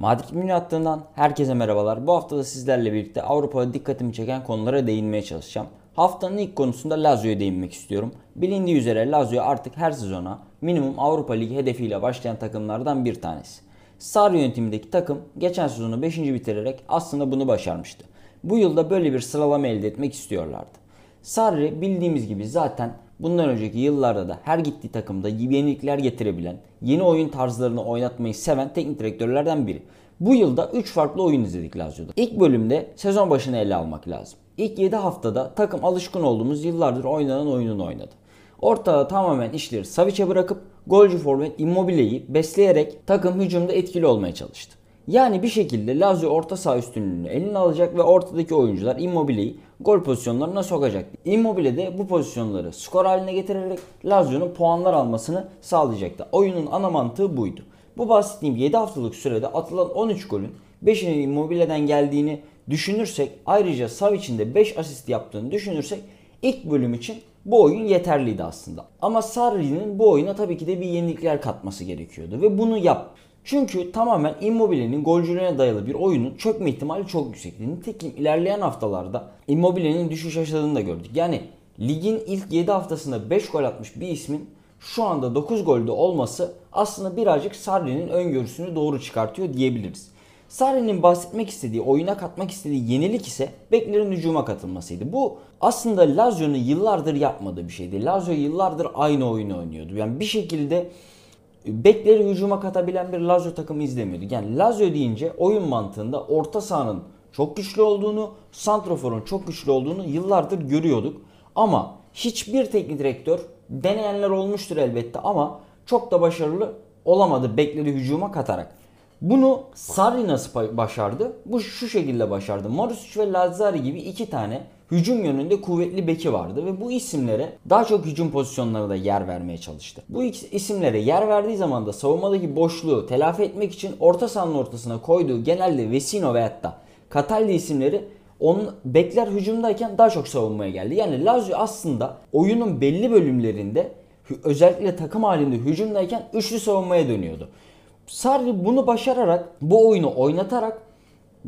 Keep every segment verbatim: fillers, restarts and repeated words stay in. Madrid Münih hattından herkese merhabalar. Bu hafta da sizlerle birlikte Avrupa'da dikkatimi çeken konulara değinmeye çalışacağım. Haftanın ilk konusunda Lazio'ya değinmek istiyorum. Bilindiği üzere Lazio artık her sezona minimum Avrupa Ligi hedefiyle başlayan takımlardan bir tanesi. Sarri yönetimindeki takım geçen sezonu beşinci bitirerek aslında bunu başarmıştı. Bu yılda böyle bir sıralama elde etmek istiyorlardı. Sarri bildiğimiz gibi zaten bundan önceki yıllarda da her gittiği takımda yenilikler getirebilen, yeni oyun tarzlarını oynatmayı seven teknik direktörlerden biri. Bu yılda üç farklı oyun izledik Lazio'da. İlk bölümde sezon başını ele almak lazım. İlk yedi haftada takım alışkın olduğumuz yıllardır oynanan oyununu oynadı. Ortada tamamen işleri Savic'e bırakıp golcü forvet Immobile'yi besleyerek takım hücumda etkili olmaya çalıştı. Yani bir şekilde Lazio orta saha üstünlüğünü eline alacak ve ortadaki oyuncular Immobile'yi gol pozisyonlarına sokacaktı. Immobile de bu pozisyonları skor haline getirerek Lazio'nun puanlar almasını sağlayacaktı. Oyunun ana mantığı buydu. Bu bahsettiğim yedi haftalık sürede atılan on üç golün beşinin Immobile'den geldiğini düşünürsek, ayrıca Savic'in de beş asist yaptığını düşünürsek ilk bölüm için bu oyun yeterliydi aslında. Ama Sarri'nin bu oyuna tabii ki de bir yenilikler katması gerekiyordu ve bunu yaptı. Çünkü tamamen Immobile'nin golcülüğüne dayalı bir oyunun çökme ihtimali çok yüksekti. Nitekim ilerleyen haftalarda Immobile'nin düşüş yaşadığını da gördük. Yani ligin ilk yedi haftasında beş gol atmış bir ismin şu anda dokuz golde olması aslında birazcık Sarri'nin öngörüsünü doğru çıkartıyor diyebiliriz. Sarri'nin bahsetmek istediği, oyuna katmak istediği yenilik ise Bekler'in hücuma katılmasıydı. Bu aslında Lazio'nun yıllardır yapmadığı bir şeydi. Lazio yıllardır aynı oyunu oynuyordu. Yani bir şekilde Bekleri hücuma katabilen bir Lazio takımı izlemiyorduk. Yani Lazio deyince oyun mantığında orta sahanın çok güçlü olduğunu, santraforun çok güçlü olduğunu yıllardır görüyorduk. Ama hiçbir teknik direktör, deneyenler olmuştur elbette ama çok da başarılı olamadı Bekleri hücuma katarak. Bunu Sarri nasıl başardı? Bu şu şekilde başardı. Marusic ve Lazari gibi iki tane hücum yönünde kuvvetli beki vardı ve bu isimlere daha çok hücum pozisyonlarına da yer vermeye çalıştı. Bu isimlere yer verdiği zaman da savunmadaki boşluğu telafi etmek için orta sahanın ortasına koyduğu genelde Vecino veyahut da Cataldi isimleri onun bekler hücumdayken daha çok savunmaya geldi. Yani Lazio aslında oyunun belli bölümlerinde özellikle takım halinde hücumdayken üçlü savunmaya dönüyordu. Sarri bunu başararak, bu oyunu oynatarak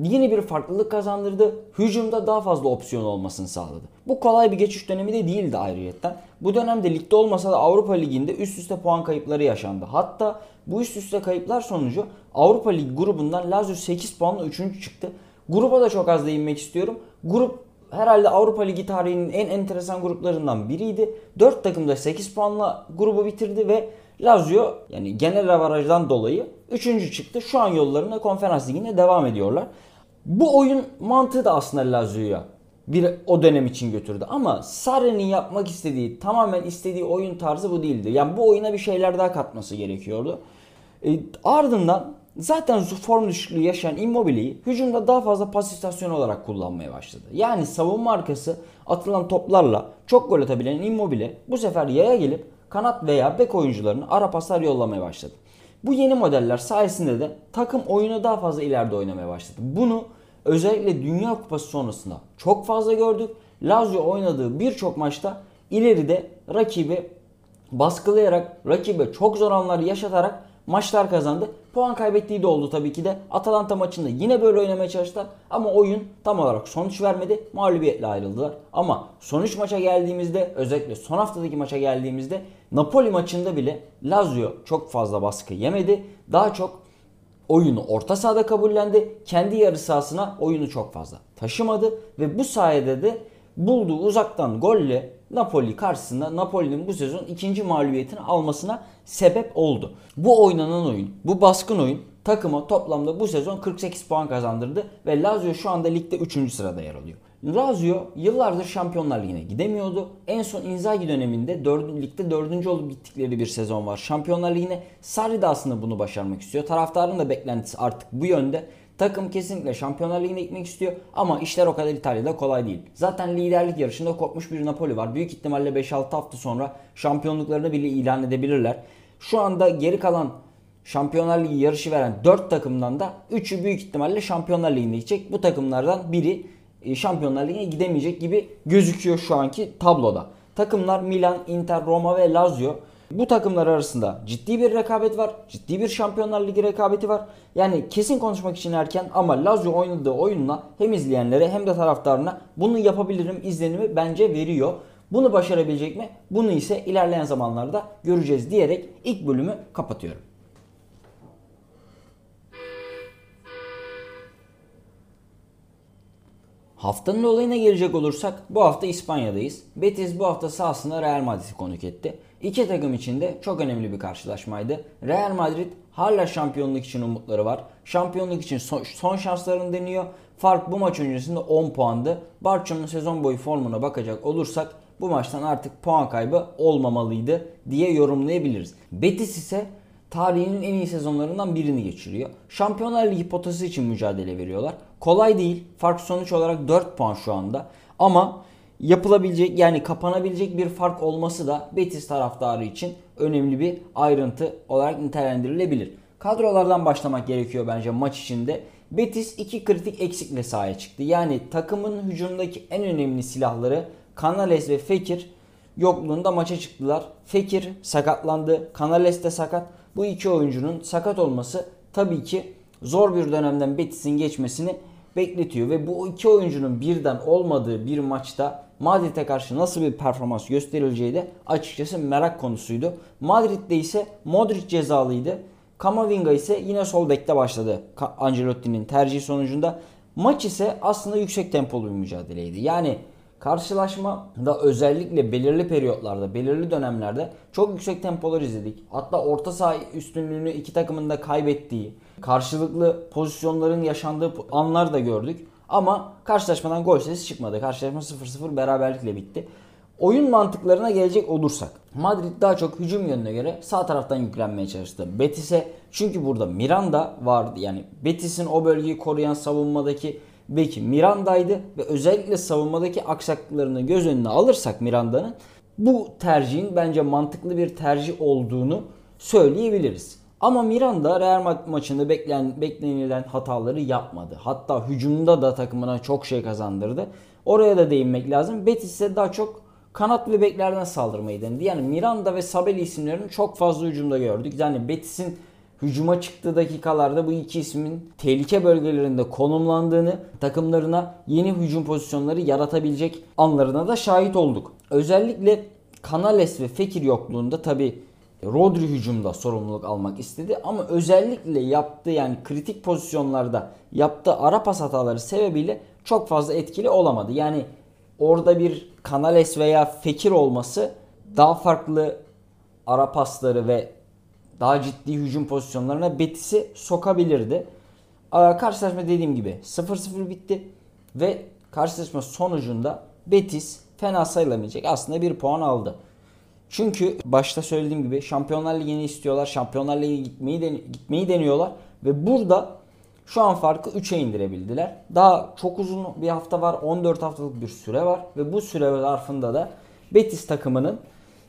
yeni bir farklılık kazandırdı. Hücumda daha fazla opsiyon olmasını sağladı. Bu kolay bir geçiş dönemi de değildi ayrıyetten. Bu dönemde ligde olmasa da Avrupa Ligi'nde üst üste puan kayıpları yaşandı. Hatta bu üst üste kayıplar sonucu Avrupa Ligi grubundan Lazio sekiz puanla üçüncü çıktı. Gruba da çok az değinmek istiyorum. Grup herhalde Avrupa Ligi tarihinin en enteresan gruplarından biriydi. dört takım da sekiz puanla grubu bitirdi ve Lazio yani genel avarajdan dolayı üçüncü çıktı. Şu an yollarına Konferans Ligi'ne devam ediyorlar. Bu oyun mantığı da aslında Lazio'ya bir o dönem için götürdü. Ama Sarri'nin yapmak istediği, tamamen istediği oyun tarzı bu değildi. Yani bu oyuna bir şeyler daha katması gerekiyordu. E, ardından zaten form düşüklüğü yaşayan Immobile'yi hücumda daha fazla pas istasyonu olarak kullanmaya başladı. Yani savunma arkası atılan toplarla çok gol atabilen Immobile bu sefer yaya gelip kanat veya bek oyuncularını ara paslar yollamaya başladı. Bu yeni modeller sayesinde de takım oyunu daha fazla ileride oynamaya başladı. Bunu özellikle Dünya Kupası sonrasında çok fazla gördük. Lazio oynadığı birçok maçta ileride rakibi baskılayarak, rakibe çok zor anları yaşatarak maçlar kazandı. Puan kaybettiği de oldu tabii ki de. Atalanta maçında yine böyle oynamaya çalıştılar ama oyun tam olarak sonuç vermedi. Mağlubiyetle ayrıldılar. Ama son üç maça geldiğimizde, özellikle son haftadaki maça geldiğimizde Napoli maçında bile Lazio çok fazla baskı yemedi. Daha çok oyunu orta sahada kabullendi. Kendi yarı sahasına oyunu çok fazla taşımadı ve bu sayede de bulduğu uzaktan golle Napoli karşısında Napoli'nin bu sezon ikinci mağlubiyetini almasına sebep oldu. Bu oynanan oyun, bu baskın oyun takıma toplamda bu sezon kırk sekiz puan kazandırdı ve Lazio şu anda ligde üçüncü sırada yer alıyor. Lazio yıllardır Şampiyonlar Ligi'ne gidemiyordu. En son Inzaghi döneminde dördüncü ligde dördüncü olup gittikleri bir sezon var. Şampiyonlar Ligi'ne Sarri de aslında bunu başarmak istiyor. Taraftarın da beklentisi artık bu yönde. Takım kesinlikle Şampiyonlar Ligi'ne gitmek istiyor ama işler o kadar İtalya'da kolay değil. Zaten liderlik yarışında kopmuş bir Napoli var. Büyük ihtimalle beş altı hafta sonra şampiyonluklarını bile ilan edebilirler. Şu anda geri kalan Şampiyonlar Ligi yarışı veren dört takımdan da üçü büyük ihtimalle Şampiyonlar Ligi'ne gidecek. Bu takımlardan biri Şampiyonlar Ligi'ne gidemeyecek gibi gözüküyor şu anki tabloda. Takımlar Milan, Inter, Roma ve Lazio Bu takımlar arasında ciddi bir rekabet var. Ciddi bir Şampiyonlar Ligi rekabeti var. Yani kesin konuşmak için erken ama Lazio oynadığı oyunla hem izleyenlere hem de taraftarına bunu yapabilirim izlenimi bence veriyor. Bunu başarabilecek mi? Bunu ise ilerleyen zamanlarda göreceğiz diyerek ilk bölümü kapatıyorum. Haftanın olayına gelecek olursak bu hafta İspanya'dayız. Betis bu hafta sahasına Real Madrid'i konuk etti. İki takım için de çok önemli bir karşılaşmaydı. Real Madrid hala şampiyonluk için umutları var. Şampiyonluk için son, son şanslarını deniyor. Fark bu maç öncesinde on puandı. Barça'nın sezon boyu formuna bakacak olursak bu maçtan artık puan kaybı olmamalıydı diye yorumlayabiliriz. Betis ise tarihinin en iyi sezonlarından birini geçiriyor. Şampiyonlar Ligi potası için mücadele veriyorlar. Kolay değil. Fark sonuç olarak dört puan şu anda. Ama yapılabilecek, yani kapanabilecek bir fark olması da Betis taraftarı için önemli bir ayrıntı olarak nitelendirilebilir. Kadrolardan başlamak gerekiyor bence maç içinde. Betis iki kritik eksikle sahaya çıktı. Yani takımın hücumdaki en önemli silahları Canales ve Fekir yokluğunda maça çıktılar. Fekir sakatlandı. Canales de sakat. Bu iki oyuncunun sakat olması tabii ki zor bir dönemden Betis'in geçmesini bekletiyor ve bu iki oyuncunun birden olmadığı bir maçta Madrid'e karşı nasıl bir performans gösterileceği de açıkçası merak konusuydu. Madrid'de ise Modric cezalıydı. Kamavinga ise yine sol bekte başladı Ancelotti'nin tercihi sonucunda. Maç ise aslında yüksek tempolu bir mücadeleydi. Yani karşılaşmada özellikle belirli periyotlarda, belirli dönemlerde çok yüksek tempolar izledik. Hatta orta saha üstünlüğünü iki takımın da kaybettiği, karşılıklı pozisyonların yaşandığı anlar da gördük. Ama karşılaşmadan gol sayısı çıkmadı. Karşılaşma sıfır sıfır beraberlikle bitti. Oyun mantıklarına gelecek olursak, Madrid daha çok hücum yönüne göre sağ taraftan yüklenmeye çalıştı Betis'e. Çünkü burada Miranda vardı. Yani Betis'in o bölgeyi koruyan savunmadaki beki Miranda'ydı ve özellikle savunmadaki aksaklıklarını göz önüne alırsak Miranda'nın bu tercihin bence mantıklı bir tercih olduğunu söyleyebiliriz. Ama Miranda Real maçında beklen, beklenilen hataları yapmadı. Hatta hücumda da takımına çok şey kazandırdı. Oraya da değinmek lazım. Betis ise daha çok kanat ve beklerden saldırmayı denedi. Yani Miranda ve Sabeli isimlerini çok fazla hücumda gördük. Yani Betis'in hücuma çıktığı dakikalarda bu iki ismin tehlike bölgelerinde konumlandığını, takımlarına yeni hücum pozisyonları yaratabilecek anlarına da şahit olduk. Özellikle Canales ve Fekir yokluğunda tabi Rodri hücumda sorumluluk almak istedi ama özellikle yaptığı, yani kritik pozisyonlarda yaptığı ara pas hataları sebebiyle çok fazla etkili olamadı. Yani orada bir Canales veya Fekir olması daha farklı ara pasları ve daha ciddi hücum pozisyonlarına Betis'i sokabilirdi. Karşılaşma dediğim gibi sıfır sıfır bitti ve karşılaşma sonucunda Betis fena sayılamayacak aslında bir puan aldı. Çünkü başta söylediğim gibi Şampiyonlar Ligi'ni istiyorlar. Şampiyonlar Ligi'ne gitmeyi, den gitmeyi deniyorlar ve burada şu an farkı üçe indirebildiler. Daha çok uzun bir hafta var. on dört haftalık bir süre var ve bu süre zarfında da Betis takımının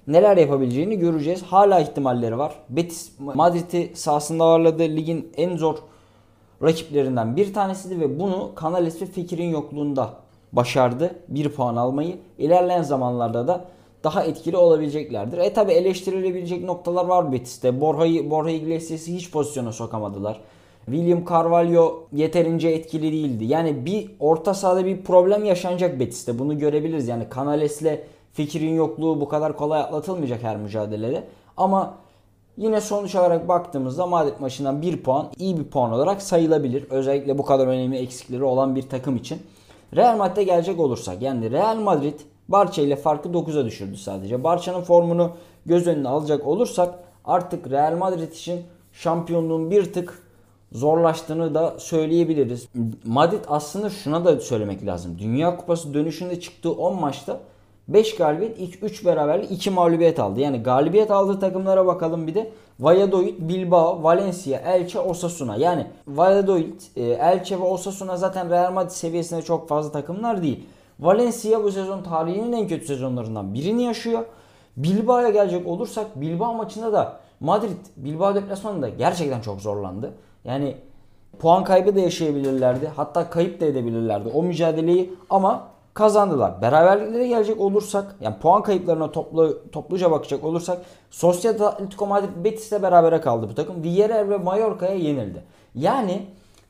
neler yapabileceğini göreceğiz. Hala ihtimalleri var. Betis Madrid'i sahasında ağırladı. Ligin en zor rakiplerinden bir tanesiydi ve bunu Canales ve Fekir'in yokluğunda başardı. bir puan almayı. İlerleyen zamanlarda da daha etkili olabileceklerdir. E tabi eleştirilebilecek noktalar var Betis'te. Borja, Borja Iglesias'ı hiç pozisyona sokamadılar. William Carvalho yeterince etkili değildi. Yani bir orta sahada bir problem yaşanacak Betis'te. Bunu görebiliriz. Yani Canales'le Fikrin yokluğu bu kadar kolay atlatılmayacak her mücadelede. Ama yine sonuç olarak baktığımızda Madrid maçından bir puan iyi bir puan olarak sayılabilir. Özellikle bu kadar önemli eksikleri olan bir takım için. Real Madrid'e gelecek olursak, yani Real Madrid Barça ile farkı dokuza düşürdü sadece. Barça'nın formunu göz önüne alacak olursak artık Real Madrid için şampiyonluğun bir tık zorlaştığını da söyleyebiliriz. Madrid aslında şuna da söylemek lazım. Dünya Kupası dönüşünde çıktığı on maçta beş galibiyet, ilk üç beraberlik, iki mağlubiyet aldı. Yani galibiyet aldığı takımlara bakalım bir de. Valladolid, Bilbao, Valencia, Elche, Osasuna. Yani Valladolid, Elche ve Osasuna zaten Real Madrid seviyesinde çok fazla takımlar değil. Valencia bu sezon tarihinin en kötü sezonlarından birini yaşıyor. Bilbao'ya gelecek olursak Bilbao maçında da Madrid, Bilbao deplasmanında gerçekten çok zorlandı. Yani puan kaybı da yaşayabilirlerdi. Hatta kayıp da edebilirlerdi o mücadeleyi ama kazandılar. Beraberliklere gelecek olursak, yani puan kayıplarına toplu, topluca bakacak olursak, Sociedad, Atletico Madrid, Betis'le berabere kaldı bu takım. Villarreal ve Mallorca'ya yenildi. Yani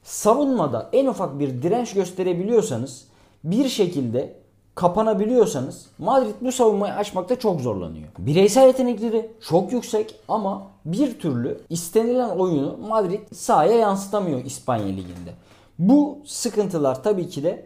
savunmada en ufak bir direnç gösterebiliyorsanız, bir şekilde kapanabiliyorsanız, Madrid bu savunmayı açmakta çok zorlanıyor. Bireysel yetenekleri çok yüksek ama bir türlü istenilen oyunu Madrid sahaya yansıtamıyor İspanya Ligi'nde. Bu sıkıntılar tabii ki de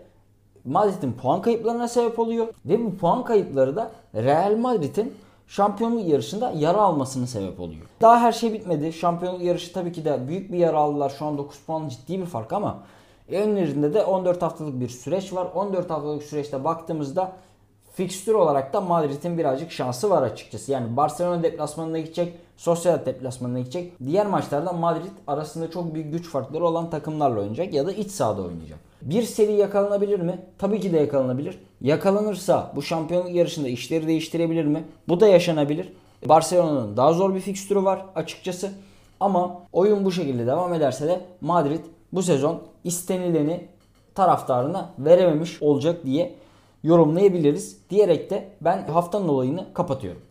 Madrid'in puan kayıplarına sebep oluyor ve bu puan kayıpları da Real Madrid'in şampiyonluk yarışında yara almasına sebep oluyor. Daha her şey bitmedi. Şampiyonluk yarışı tabii ki de büyük bir yara aldılar. Şu an dokuz puan ciddi bir fark ama önlerinde de on dört haftalık bir süreç var. on dört haftalık süreçte baktığımızda fikstür olarak da Madrid'in birazcık şansı var açıkçası. Yani Barcelona deplasmanına gidecek, Sociedad deplasmanına gidecek. Diğer maçlarda Madrid arasında çok büyük güç farkları olan takımlarla oynayacak ya da iç sahada oynayacak. Bir seri yakalanabilir mi? Tabii ki de yakalanabilir. Yakalanırsa bu şampiyonluk yarışında işleri değiştirebilir mi? Bu da yaşanabilir. Barcelona'nın daha zor bir fikstürü var açıkçası. Ama oyun bu şekilde devam ederse de Madrid bu sezon istenileni taraftarına verememiş olacak diye yorumlayabiliriz diyerek de ben haftanın olayını kapatıyorum.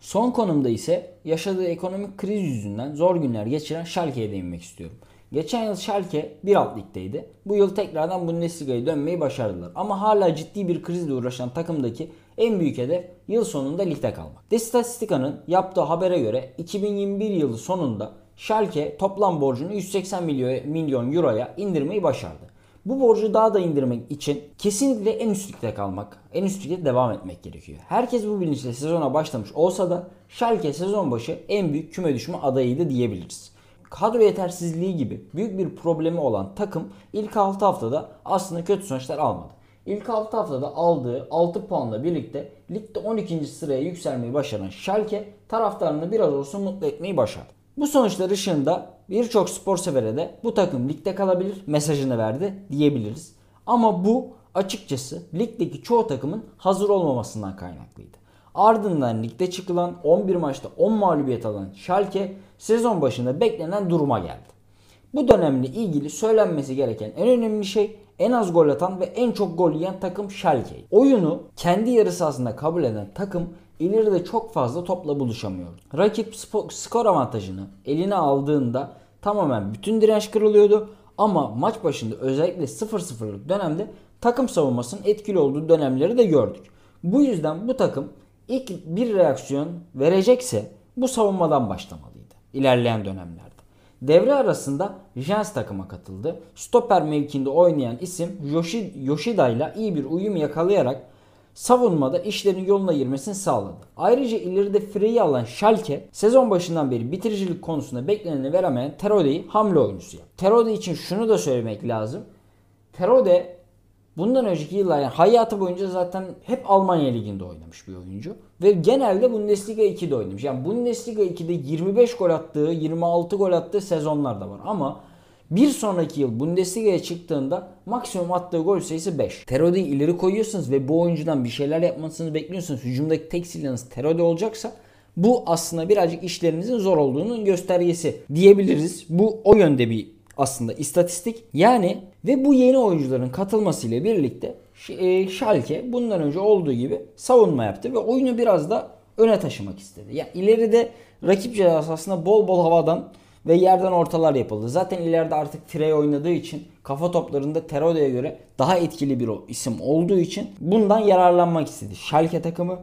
Son konumda ise yaşadığı ekonomik kriz yüzünden zor günler geçiren Schalke'ye değinmek istiyorum. Geçen yıl Schalke bir alt ligdeydi. Bu yıl tekrardan Bundesliga'ya dönmeyi başardılar. Ama hala ciddi bir krizle uğraşan takımdaki en büyük hedef yıl sonunda ligde kalmak. Destatistika'nın yaptığı habere göre iki bin yirmi bir yılı sonunda Schalke toplam borcunu yüz seksen milyon euroya indirmeyi başardı. Bu borcu daha da indirmek için kesinlikle en üst ligde kalmak, en üst ligde devam etmek gerekiyor. Herkes bu bilinçle sezona başlamış olsa da Schalke sezon başı en büyük küme düşme adayıydı diyebiliriz. Kadro yetersizliği gibi büyük bir problemi olan takım ilk altı haftada aslında kötü sonuçlar almadı. İlk altı haftada aldığı altı puanla birlikte ligde on ikinci sıraya yükselmeyi başaran Schalke taraftarını biraz olsun mutlu etmeyi başardı. Bu sonuçlar ışığında birçok spor severe de bu takım ligde kalabilir mesajını verdi diyebiliriz. Ama bu açıkçası ligdeki çoğu takımın hazır olmamasından kaynaklıydı. Ardından ligde çıkılan on bir maçta on mağlubiyet alan Schalke sezon başında beklenen duruma geldi. Bu dönemle ilgili söylenmesi gereken en önemli şey, en az gol atan ve en çok gol yiyen takım Schalke'ydi. Oyunu kendi yarı sahasında kabul eden takım ileride çok fazla topla buluşamıyordu. Rakip skor avantajını eline aldığında tamamen bütün direnç kırılıyordu ama maç başında özellikle sıfır sıfırlık dönemde takım savunmasının etkili olduğu dönemleri de gördük. Bu yüzden bu takım ilk bir reaksiyon verecekse bu savunmadan başlamalıydı ilerleyen dönemlerde. Devre arasında Jens takıma katıldı. Stoper mevkinde oynayan isim Yoshida ile iyi bir uyum yakalayarak savunmada işlerin yoluna girmesini sağladı. Ayrıca ileride freyi alan Schalke sezon başından beri bitiricilik konusunda bekleneni veremeyen Teroda'yı hamle oyuncusu yaptı. Teroda için şunu da söylemek lazım. Teroda bundan önceki yıllar, yani hayatı boyunca zaten hep Almanya Ligi'nde oynamış bir oyuncu. Ve genelde Bundesliga iki'de oynamış. Yani Bundesliga iki'de yirmi beş gol attığı, yirmi altı gol attığı sezonlar da var. Ama bir sonraki yıl Bundesliga'ya çıktığında maksimum attığı gol sayısı beş. Teroda'yı ileri koyuyorsunuz ve bu oyuncudan bir şeyler yapmasını bekliyorsunuz. Hücumdaki tek silahınız Teroda olacaksa bu aslında birazcık işlerinizin zor olduğunun göstergesi diyebiliriz. Bu o yönde bir aslında istatistik. Yani ve bu yeni oyuncuların katılmasıyla birlikte e, Schalke bundan önce olduğu gibi savunma yaptı ve oyunu biraz da öne taşımak istedi. Yani ileride rakip ceza sahasında bol bol havadan ve yerden ortalar yapıldı. Zaten ileride artık Frey oynadığı için kafa toplarında Teroda'ya göre daha etkili bir isim olduğu için bundan yararlanmak istedi Schalke takımı.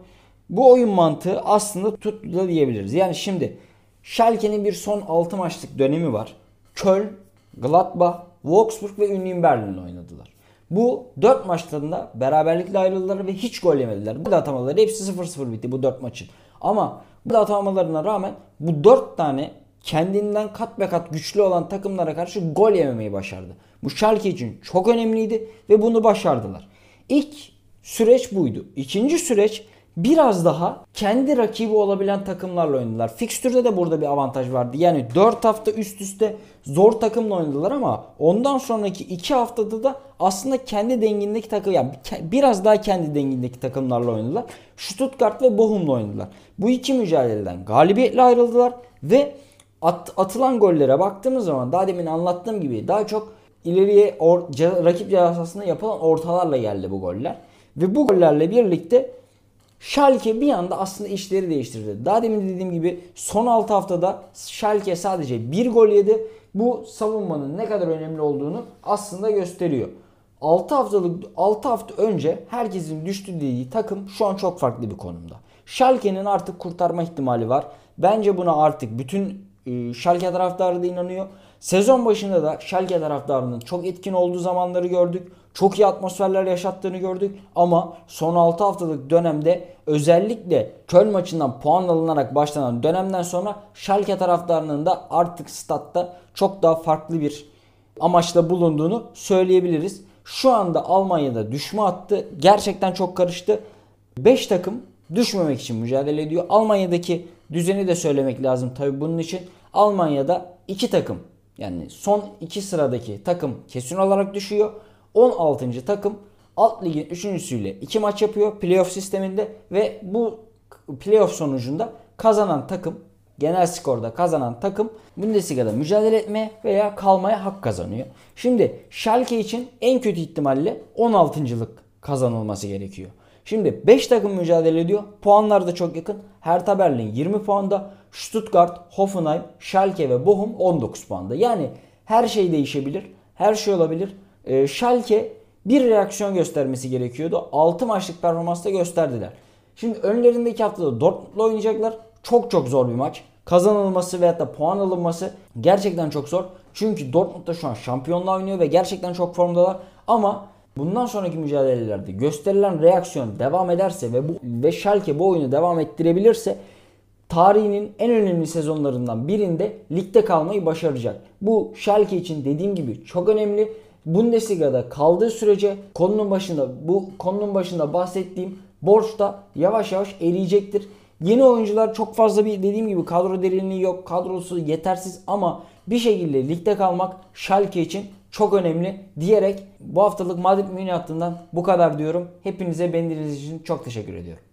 Bu oyun mantığı aslında tuttu da diyebiliriz. Yani şimdi Schalke'nin bir son altı maçlık dönemi var. Köln, Gladbach, Wolfsburg ve Union Berlin'le oynadılar. Bu dört maçlarında beraberlikle ayrıldılar ve hiç gol yemediler. Bu da atamaları hepsi sıfır sıfır bitti bu dört maçın. Ama bu da atamalarına rağmen bu dört tane kendinden kat be kat güçlü olan takımlara karşı gol yememeyi başardı. Bu Schalke için çok önemliydi ve bunu başardılar. İlk süreç buydu. İkinci süreç biraz daha kendi rakibi olabilen takımlarla oynadılar. Fikstürde de burada bir avantaj vardı. Yani dört hafta üst üste zor takımla oynadılar ama ondan sonraki iki haftada da aslında kendi dengindeki takım, yani biraz daha kendi dengindeki takımlarla oynadılar. Stuttgart ve Bochum'la oynadılar. Bu iki mücadeleden galibiyetle ayrıldılar ve At, atılan gollere baktığımız zaman daha demin anlattığım gibi daha çok ileriye or, ce, rakip ceza sahasında yapılan ortalarla geldi bu goller. Ve bu gollerle birlikte Schalke bir anda aslında işleri değiştirdi. Daha demin dediğim gibi son altı haftada Schalke sadece bir gol yedi. Bu savunmanın ne kadar önemli olduğunu aslında gösteriyor. altı haftalık altı hafta önce herkesin düştü dediği takım şu an çok farklı bir konumda. Schalke'nin artık kurtarma ihtimali var. Bence buna artık bütün e, Schalke taraftarı da inanıyor. Sezon başında da Schalke taraftarının çok etkin olduğu zamanları gördük. Çok iyi atmosferler yaşattığını gördük. Ama son altı haftalık dönemde özellikle Köln maçından puan alınarak başlanan dönemden sonra Schalke taraftarının da artık statta çok daha farklı bir amaçla bulunduğunu söyleyebiliriz. Şu anda Almanya'da düşme hattı gerçekten çok karıştı. beş takım düşmemek için mücadele ediyor. Almanya'daki düzeni de söylemek lazım tabii bunun için. Almanya'da iki takım, yani son iki sıradaki takım kesin olarak düşüyor. on altıncı takım alt ligin üçüncüsüyle iki maç yapıyor playoff sisteminde ve bu playoff sonucunda kazanan takım, genel skorda kazanan takım Bundesliga'da mücadele etmeye veya kalmaya hak kazanıyor. Şimdi Schalke için en kötü ihtimalle on altıncılık kazanılması gerekiyor. Şimdi beş takım mücadele ediyor. Puanlar da çok yakın. Hertha Berlin yirmi puanda. Stuttgart, Hoffenheim, Schalke ve Bochum on dokuz puanda. Yani her şey değişebilir. Her şey olabilir. E, Schalke bir reaksiyon göstermesi gerekiyordu. altı maçlık performansta gösterdiler. Şimdi önlerindeki haftada Dortmund'la oynayacaklar. Çok çok zor bir maç. Kazanılması veyahut da puan alınması gerçekten çok zor. Çünkü Dortmund'da şu an şampiyonla oynuyor ve gerçekten çok formdalar. Ama bundan sonraki mücadelelerde gösterilen reaksiyon devam ederse ve bu ve Schalke bu oyunu devam ettirebilirse tarihinin en önemli sezonlarından birinde ligde kalmayı başaracak. Bu Schalke için dediğim gibi çok önemli. Bundesliga'da kaldığı sürece konunun başında bu konunun başında bahsettiğim borç da yavaş yavaş eriyecektir. Yeni oyuncular çok fazla bir dediğim gibi kadro derinliği yok, kadrosu yetersiz ama bir şekilde ligde kalmak Schalke için çok önemli diyerek bu haftalık Madrid Münih hattından bu kadar diyorum. Hepinize beğendiğiniz için çok teşekkür ediyorum.